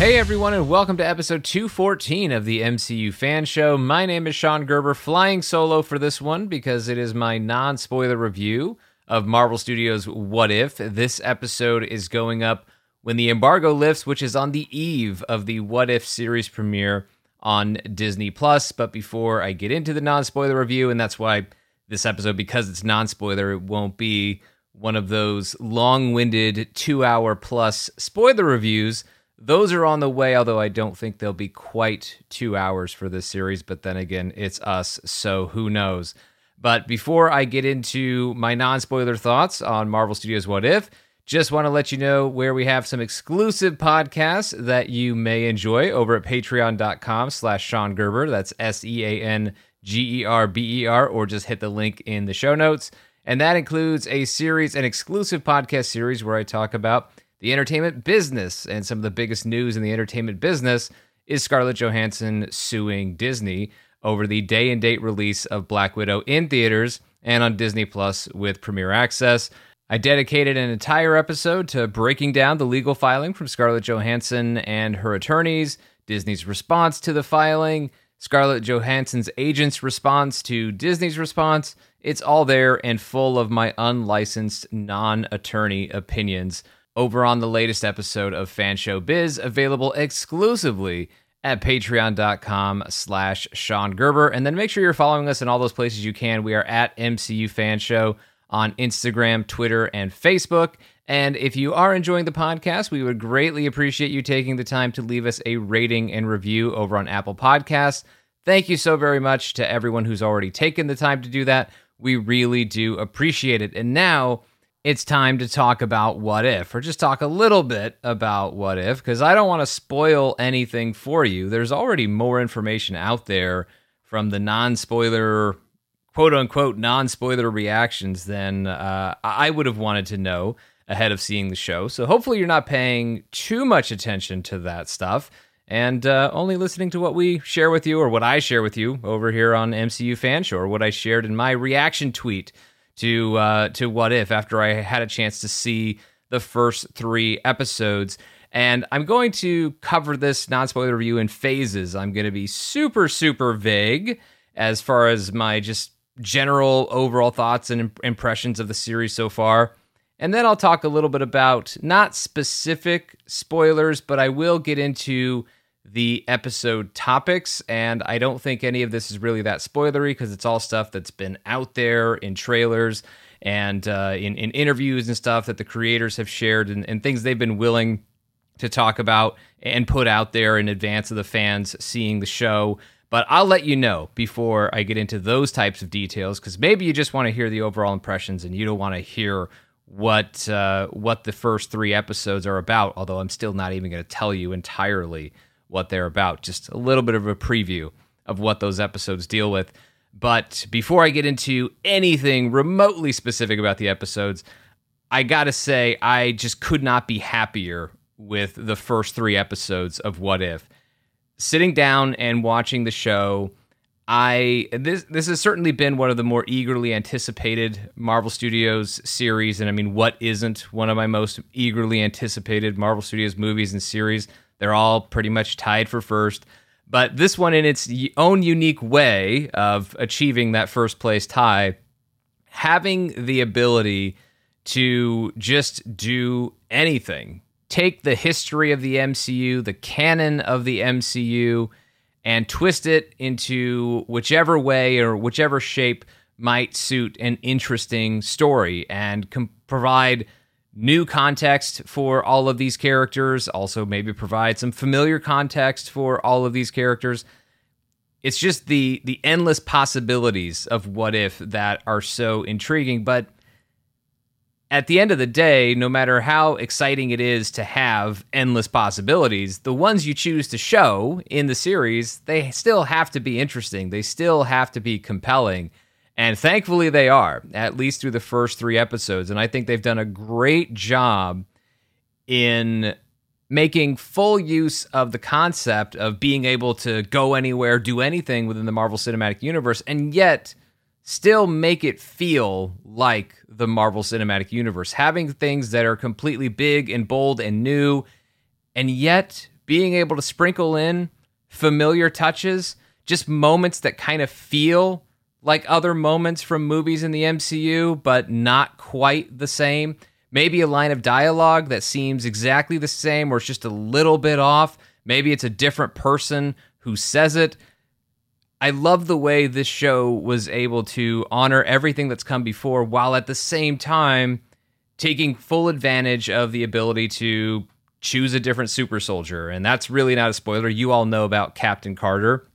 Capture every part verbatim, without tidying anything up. Hey everyone, and welcome to episode two fourteen of the M C U Fan Show. My name is Sean Gerber, flying solo for this one because it is my non-spoiler review of Marvel Studios' What If? This episode is going up when the embargo lifts, which is on the eve of the What If series premiere on Disney plus. But before I get into the non-spoiler review, and that's why this episode, because it's non-spoiler, it won't be one of those long-winded two-hour-plus spoiler reviews. Those are on the way, although I don't think they'll be quite two hours for this series, but then again, it's us, so who knows. But before I get into my non-spoiler thoughts on Marvel Studios' What If?, just want to let you know where we have some exclusive podcasts that you may enjoy over at patreon.com slash Sean Gerber. That's S E A N G E R B E R, or just hit the link in the show notes. And that includes a series, an exclusive podcast series where I talk about the entertainment business, and some of the biggest news in the entertainment business is Scarlett Johansson suing Disney over the day-and-date release of Black Widow in theaters and on Disney Plus with Premier Access. I dedicated an entire episode to breaking down the legal filing from Scarlett Johansson and her attorneys, Disney's response to the filing, Scarlett Johansson's agent's response to Disney's response. It's all there and full of my unlicensed non-attorney opinions over on the latest episode of Fan Show Biz, available exclusively at patreon.com slash Sean Gerber. And then make sure you're following us in all those places you can. We are at M C U Fan Show on Instagram, Twitter, and Facebook. And if you are enjoying the podcast, we would greatly appreciate you taking the time to leave us a rating and review over on Apple Podcasts. Thank you so very much to everyone who's already taken the time to do that. We really do appreciate it. And now it's time to talk about What If, or just talk a little bit about What If, because I don't want to spoil anything for you. There's already more information out there from the non-spoiler, quote-unquote non-spoiler reactions than uh, I would have wanted to know ahead of seeing the show. So hopefully you're not paying too much attention to that stuff and uh, only listening to what we share with you, or what I share with you over here on M C U Fan Show, or what I shared in my reaction tweet to uh, to What If after I had a chance to see the first three episodes. And I'm going to cover this non-spoiler review in phases. I'm going to be super, super vague as far as my just general overall thoughts and imp- impressions of the series so far. And then I'll talk a little bit about not specific spoilers, but I will get into the episode topics, and I don't think any of this is really that spoilery because it's all stuff that's been out there in trailers and uh, in, in interviews and stuff that the creators have shared, and, and things they've been willing to talk about and put out there in advance of the fans seeing the show. But I'll let you know before I get into those types of details, because maybe you just want to hear the overall impressions and you don't want to hear what uh, what the first three episodes are about, although I'm still not even going to tell you entirely what they're about, just a little bit of a preview of what those episodes deal with. But before I get into anything remotely specific about the episodes, I gotta say, I just could not be happier with the first three episodes of What If. Sitting down and watching the show, I this this has certainly been one of the more eagerly anticipated Marvel Studios series, and I mean, what isn't one of my most eagerly anticipated Marvel Studios movies and series? They're all pretty much tied for first. But this one, in its own unique way of achieving that first place tie, having the ability to just do anything, take the history of the M C U, the canon of the M C U, and twist it into whichever way or whichever shape might suit an interesting story, and com- provide new context for all of these characters, also maybe provide some familiar context for all of these characters. It's just the the endless possibilities of What If that are so intriguing. But at the end of the day, no matter how exciting it is to have endless possibilities, the ones you choose to show in the series, they still have to be interesting. They still have to be compelling. And thankfully they are, at least through the first three episodes. And I think they've done a great job in making full use of the concept of being able to go anywhere, do anything within the Marvel Cinematic Universe, and yet still make it feel like the Marvel Cinematic Universe. Having things that are completely big and bold and new, and yet being able to sprinkle in familiar touches, just moments that kind of feel like other moments from movies in the M C U, but not quite the same. Maybe a line of dialogue that seems exactly the same or it's just a little bit off. Maybe it's a different person who says it. I love the way this show was able to honor everything that's come before while at the same time taking full advantage of the ability to choose a different super soldier. And that's really not a spoiler. You all know about Captain Carter.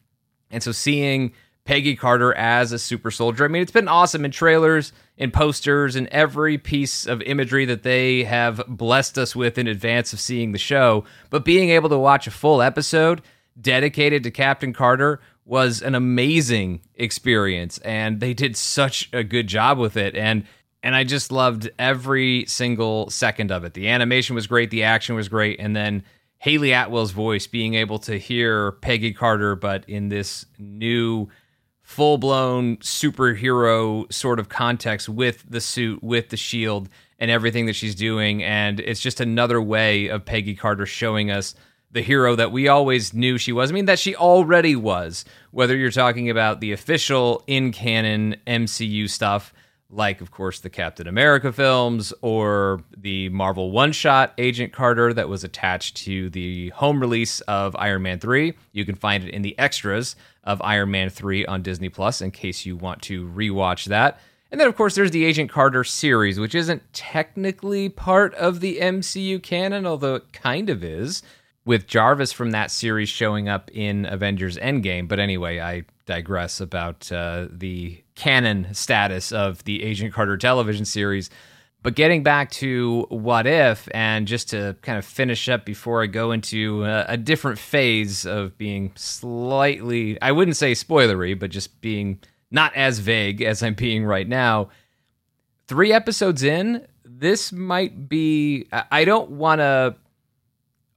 And so seeing Peggy Carter as a super soldier, I mean, it's been awesome in trailers, in posters, and every piece of imagery that they have blessed us with in advance of seeing the show. But being able to watch a full episode dedicated to Captain Carter was an amazing experience, and they did such a good job with it. And and I just loved every single second of it. The animation was great, the action was great, and then Haley Atwell's voice, being able to hear Peggy Carter, but in this new full-blown superhero sort of context with the suit, with the shield, and everything that she's doing. And it's just another way of Peggy Carter showing us the hero that we always knew she was. I mean, that she already was, whether you're talking about the official in-canon M C U stuff, like, of course, the Captain America films or the Marvel one-shot Agent Carter that was attached to the home release of Iron Man three. You can find it in the extras of Iron Man three on Disney Plus, in case you want to rewatch that. And then, of course, there's the Agent Carter series, which isn't technically part of the M C U canon, although it kind of is, with Jarvis from that series showing up in Avengers Endgame. But anyway, I digress about uh, the canon status of the Agent Carter television series. But getting back to What If, and just to kind of finish up before I go into a, a different phase of being slightly, I wouldn't say spoilery, but just being not as vague as I'm being right now. Three episodes in, this might be, I don't want to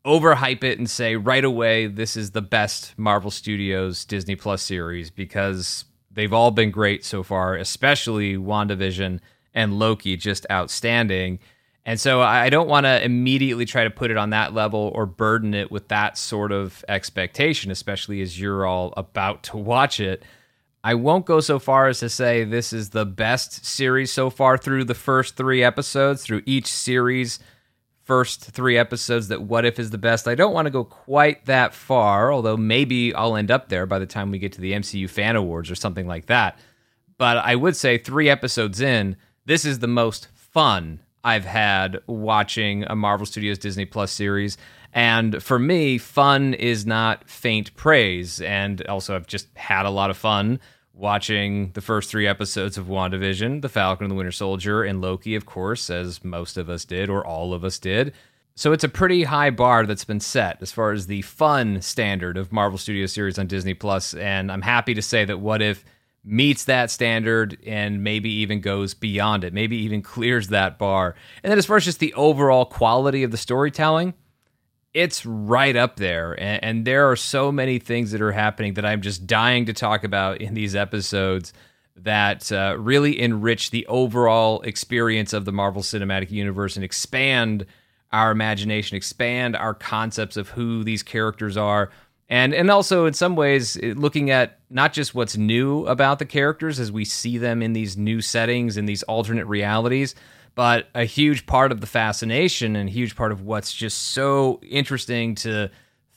overhype it and say right away, this is the best Marvel Studios Disney Plus series, because they've all been great so far, especially WandaVision and Loki, just outstanding. And so I don't want to immediately try to put it on that level or burden it with that sort of expectation, especially as you're all about to watch it. I won't go so far as to say this is the best series so far through the first three episodes, through each series, first three episodes, that What If is the best. I don't want to go quite that far, although maybe I'll end up there by the time we get to the M C U Fan Awards or something like that. But I would say three episodes in, this is the most fun I've had watching a Marvel Studios Disney Plus series. And for me, fun is not faint praise. And also, I've just had a lot of fun watching the first three episodes of WandaVision, The Falcon and the Winter Soldier, and Loki, of course, as most of us did, or all of us did. So it's a pretty high bar that's been set as far as the fun standard of Marvel Studios series on Disney Plus. And I'm happy to say that What If meets that standard and maybe even goes beyond it, maybe even clears that bar. And then as far as just the overall quality of the storytelling, it's right up there. And, and there are so many things that are happening that I'm just dying to talk about in these episodes that uh, really enrich the overall experience of the Marvel Cinematic Universe and expand our imagination, expand our concepts of who these characters are. And and also, in some ways, looking at not just what's new about the characters as we see them in these new settings and these alternate realities, but a huge part of the fascination and a huge part of what's just so interesting to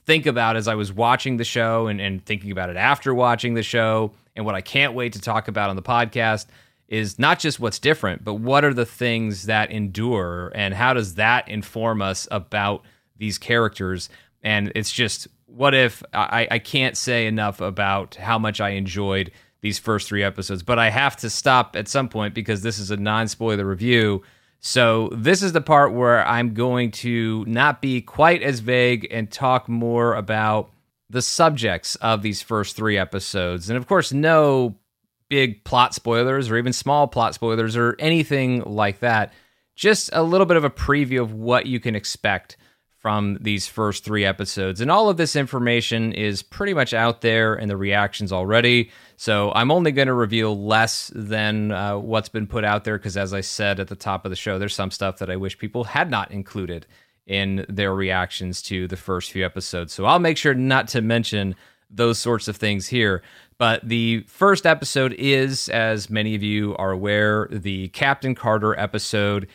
think about as I was watching the show and, and thinking about it after watching the show, and what I can't wait to talk about on the podcast is not just what's different, but what are the things that endure and how does that inform us about these characters. And it's just, What If, I, I can't say enough about how much I enjoyed these first three episodes, but I have to stop at some point because this is a non-spoiler review. So this is the part where I'm going to not be quite as vague and talk more about the subjects of these first three episodes. And of course, no big plot spoilers or even small plot spoilers or anything like that. Just a little bit of a preview of what you can expect from these first three episodes. And all of this information is pretty much out there in the reactions already. So I'm only going to reveal less than uh, what's been put out there, because as I said at the top of the show, there's some stuff that I wish people had not included in their reactions to the first few episodes. So I'll make sure not to mention those sorts of things here. But the first episode is, as many of you are aware, the Captain Carter episode.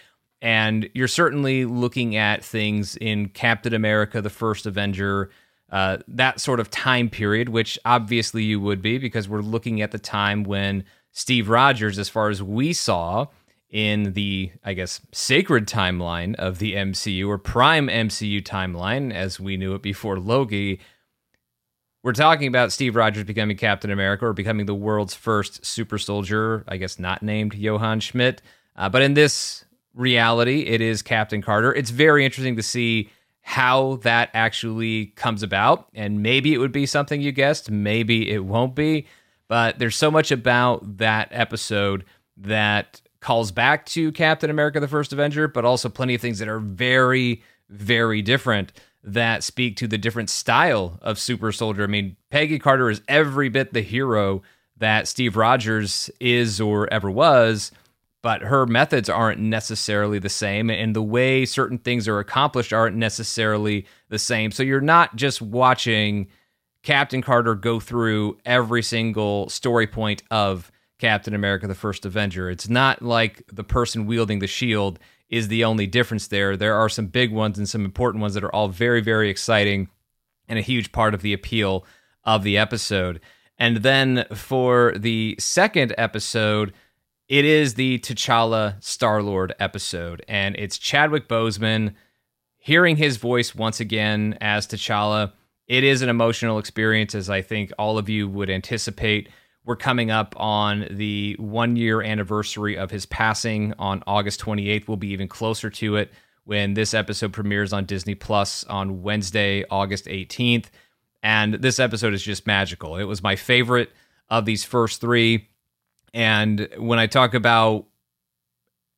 And you're certainly looking at things in Captain America, the First Avenger, uh, that sort of time period, which obviously you would be, because we're looking at the time when Steve Rogers, as far as we saw in the, I guess, sacred timeline of the M C U, or prime M C U timeline, as we knew it before Loki, we're talking about Steve Rogers becoming Captain America, or becoming the world's first super soldier, I guess not named Johann Schmidt. Uh, but in this reality, it is Captain Carter. It's very interesting to see how that actually comes about, and maybe it would be something you guessed, maybe it won't be, but there's so much about that episode that calls back to Captain America, the First Avenger, but also plenty of things that are very, very different that speak to the different style of super soldier. I mean, Peggy Carter is every bit the hero that Steve Rogers is or ever was, but her methods aren't necessarily the same, and the way certain things are accomplished aren't necessarily the same. So you're not just watching Captain Carter go through every single story point of Captain America, the First Avenger. It's not like the person wielding the shield is the only difference there. There are some big ones and some important ones that are all very, very exciting and a huge part of the appeal of the episode. And then for the second episode, it is the T'Challa Star-Lord episode, and it's Chadwick Boseman hearing his voice once again as T'Challa. It is an emotional experience, as I think all of you would anticipate. We're coming up on the one-year anniversary of his passing on August twenty-eighth. We'll be even closer to it when this episode premieres on Disney+ on Wednesday, August eighteenth. And this episode is just magical. It was my favorite of these first three. And when I talk about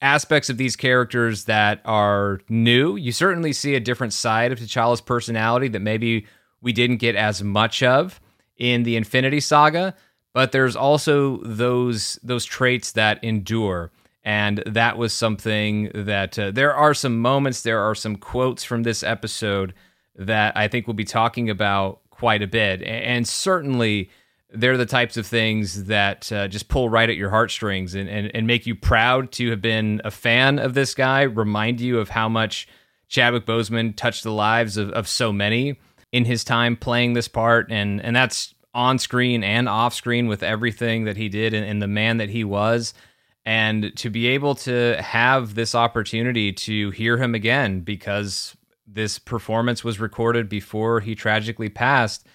aspects of these characters that are new, you certainly see a different side of T'Challa's personality that maybe we didn't get as much of in the Infinity Saga, but there's also those those traits that endure. And that was something that uh, there are some moments, there are some quotes from this episode that I think we'll be talking about quite a bit. And certainly they're the types of things that uh, just pull right at your heartstrings and, and, and make you proud to have been a fan of this guy, remind you of how much Chadwick Boseman touched the lives of, of so many in his time playing this part. And, and that's on screen and off screen with everything that he did and, and the man that he was. And to be able to have this opportunity to hear him again, because this performance was recorded before he tragically passed,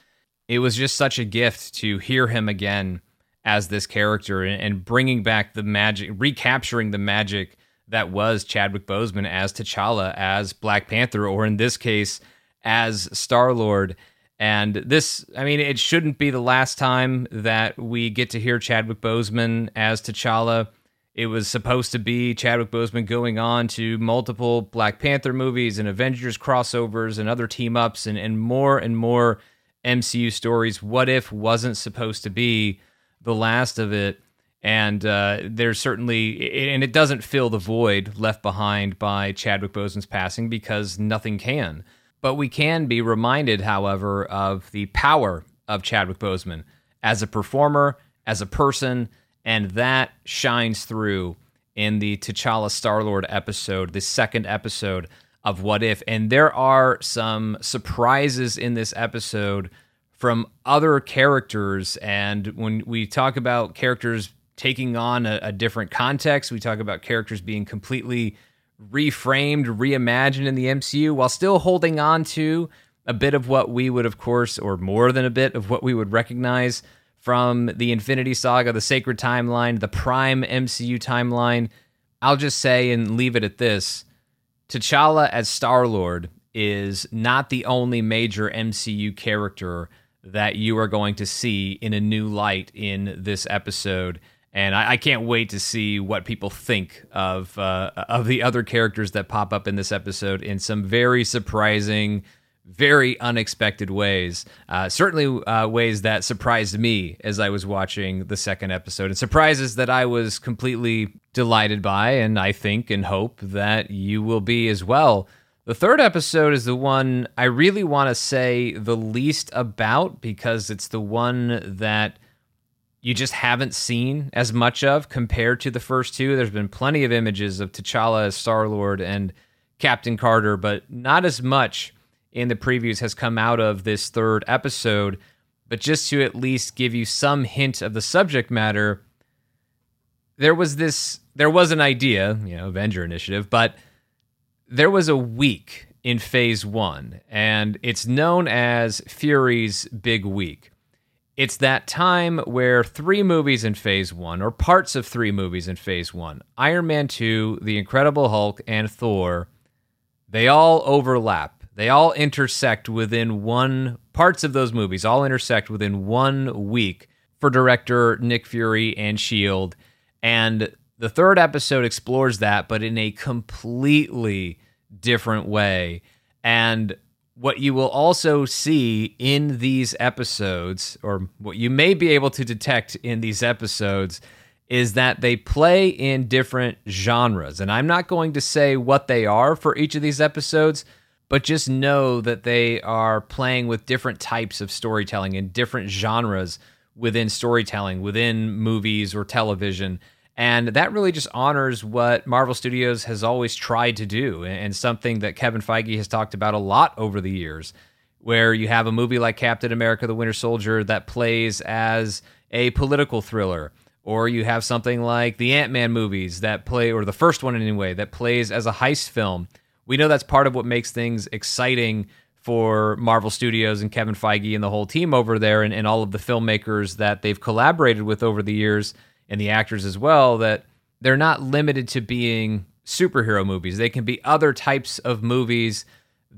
it was just such a gift to hear him again as this character and bringing back the magic, recapturing the magic that was Chadwick Boseman as T'Challa, as Black Panther, or in this case, as Star-Lord. And this, I mean, it shouldn't be the last time that we get to hear Chadwick Boseman as T'Challa. It was supposed to be Chadwick Boseman going on to multiple Black Panther movies and Avengers crossovers and other team-ups and, and more and more M C U stories. What If wasn't supposed to be the last of it, and uh, there's certainly, and it doesn't fill the void left behind by Chadwick Boseman's passing, because nothing can. But we can be reminded, however, of the power of Chadwick Boseman as a performer, as a person, and that shines through in the T'Challa Star-Lord episode, the second episode of What If. And there are some surprises in this episode from other characters. And when we talk about characters taking on a, a different context, we talk about characters being completely reframed, reimagined in the M C U, while still holding on to a bit of what we would, of course, or more than a bit of what we would recognize from the Infinity Saga, the Sacred Timeline, the Prime M C U timeline. I'll just say and leave it at this: T'Challa as Star-Lord is not the only major M C U character that you are going to see in a new light in this episode, and I, I can't wait to see what people think of uh, of the other characters that pop up in this episode in some very surprising, very unexpected ways. Uh, certainly uh, ways that surprised me as I was watching the second episode, and surprises that I was completely delighted by, and I think and hope that you will be as well. The third episode is the one I really want to say the least about, because it's the one that you just haven't seen as much of compared to the first two. There's been plenty of images of T'Challa as Star-Lord and Captain Carter, but not as much in the previews has come out of this third episode. But just to at least give you some hint of the subject matter, there was this, there was an idea, you know, Avenger Initiative, but there was a week in phase one, and it's known as Fury's Big Week. It's that time where three movies in phase one, or parts of three movies in phase one, Iron Man two, The Incredible Hulk, and Thor, they all overlap. They all intersect within one, parts of those movies all intersect within one week for director Nick Fury and S H I E L D. And the third episode explores that, but in a completely different way. And what you will also see in these episodes, or what you may be able to detect in these episodes, is that they play in different genres. And I'm not going to say what they are for each of these episodes, but just know that they are playing with different types of storytelling and different genres within storytelling, within movies or television. And that really just honors what Marvel Studios has always tried to do, and something that Kevin Feige has talked about a lot over the years, where you have a movie like Captain America: The Winter Soldier that plays as a political thriller, or you have something like the Ant-Man movies that play, or the first one anyway, that plays as a heist film. We know that's part of what makes things exciting for Marvel Studios and Kevin Feige and the whole team over there, and, and all of the filmmakers that they've collaborated with over the years, and the actors as well, that they're not limited to being superhero movies. They can be other types of movies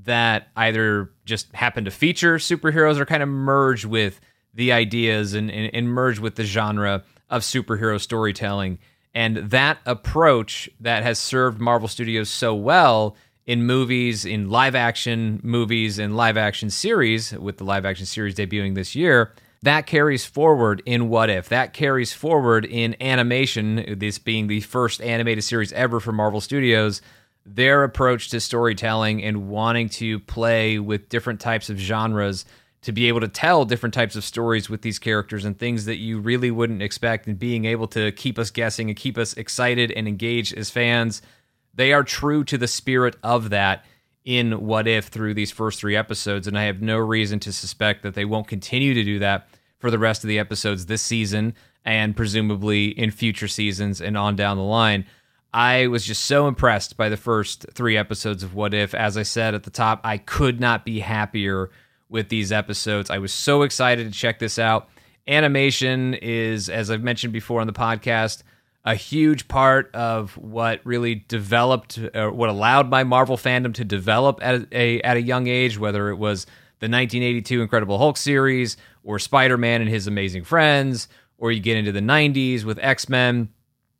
that either just happen to feature superheroes or kind of merge with the ideas and, and, and merge with the genre of superhero storytelling. And that approach that has served Marvel Studios so well in movies, in live-action movies and live-action series, with the live-action series debuting this year, that carries forward in What If? That carries forward in animation, this being the first animated series ever for Marvel Studios. Their approach to storytelling and wanting to play with different types of genres to be able to tell different types of stories with these characters and things that you really wouldn't expect, and being able to keep us guessing and keep us excited and engaged as fans. They are true to the spirit of that in What If through these first three episodes, and I have no reason to suspect that they won't continue to do that for the rest of the episodes this season, and presumably in future seasons and on down the line. I was just so impressed by the first three episodes of What If. As I said at the top, I could not be happier with these episodes. I was so excited to check this out. Animation is, as I've mentioned before on the podcast, a huge part of what really developed, or what allowed my Marvel fandom to develop at a at a young age, whether it was the nineteen eighty-two Incredible Hulk series, or Spider-Man and His Amazing Friends, or you get into the nineties with X-Men,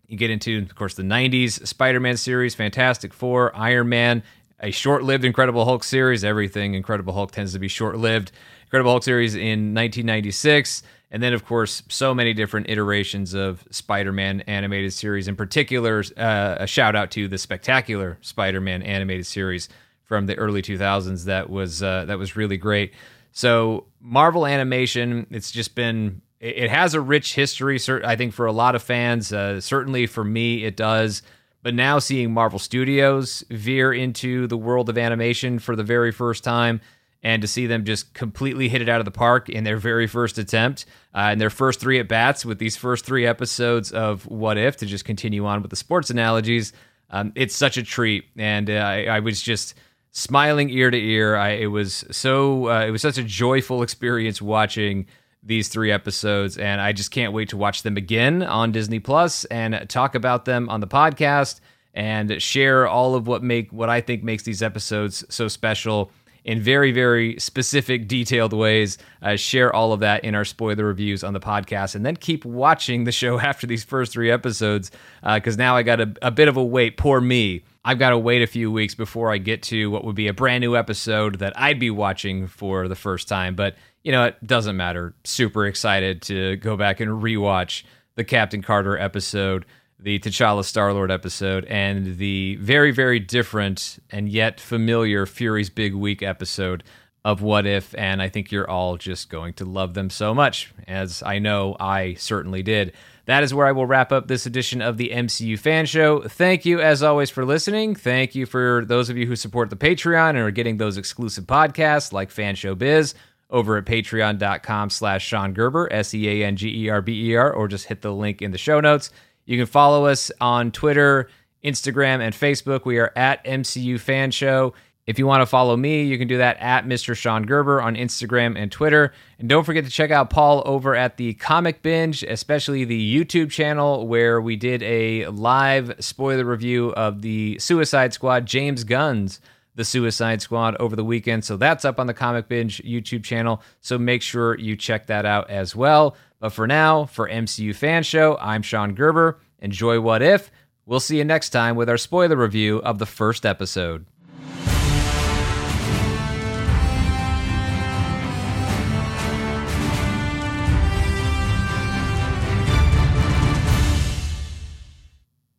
you get into, of course, the nineties Spider-Man series, Fantastic Four, Iron Man, a short-lived Incredible Hulk series. Everything Incredible Hulk tends to be short-lived. Incredible Hulk series in nineteen ninety-six, and then, of course, so many different iterations of Spider-Man animated series. In particular, uh, a shout-out to the spectacular Spider-Man animated series from the early two thousands that was uh, that was really great. So Marvel Animation, it's just been... It has a rich history, I think, for a lot of fans. Uh, certainly for me, it does. But now seeing Marvel Studios veer into the world of animation for the very first time, and to see them just completely hit it out of the park in their very first attempt, uh, in their first three at-bats with these first three episodes of What If, to just continue on with the sports analogies, um, it's such a treat. And uh, I, I was just smiling ear to ear. I, it was so uh, it was such a joyful experience watching these three episodes, and I just can't wait to watch them again on Disney Plus and talk about them on the podcast and share all of what make what I think makes these episodes so special in very, very specific, detailed ways. Uh, share all of that in our spoiler reviews on the podcast, and then keep watching the show after these first three episodes, because uh, now I got a, a bit of a wait. Poor me. I've got to wait a few weeks before I get to what would be a brand new episode that I'd be watching for the first time. But, you know, it doesn't matter. Super excited to go back and rewatch the Captain Carter episode the T'Challa Star-Lord episode, and the very, very different and yet familiar Fury's Big Week episode of What If, and I think you're all just going to love them so much, as I know I certainly did. That is where I will wrap up this edition of the M C U Fan Show. Thank you, as always, for listening. Thank you for those of you who support the Patreon and are getting those exclusive podcasts like Fan Show Biz over at patreon.com slash Sean Gerber, S E A N G E R B E R, or just hit the link in the show notes. You can follow us on Twitter, Instagram, and Facebook. We are at M C U Fan Show. If you want to follow me, you can do that at Mister Sean Gerber on Instagram and Twitter. And don't forget to check out Paul over at the Comic Binge, especially the YouTube channel, where we did a live spoiler review of the Suicide Squad, James Gunn's The Suicide Squad, over the weekend. So that's up on the Comic Binge YouTube channel. So make sure you check that out as well. But for now, for M C U Fan Show, I'm Sean Gerber. Enjoy What If. We'll see you next time with our spoiler review of the first episode.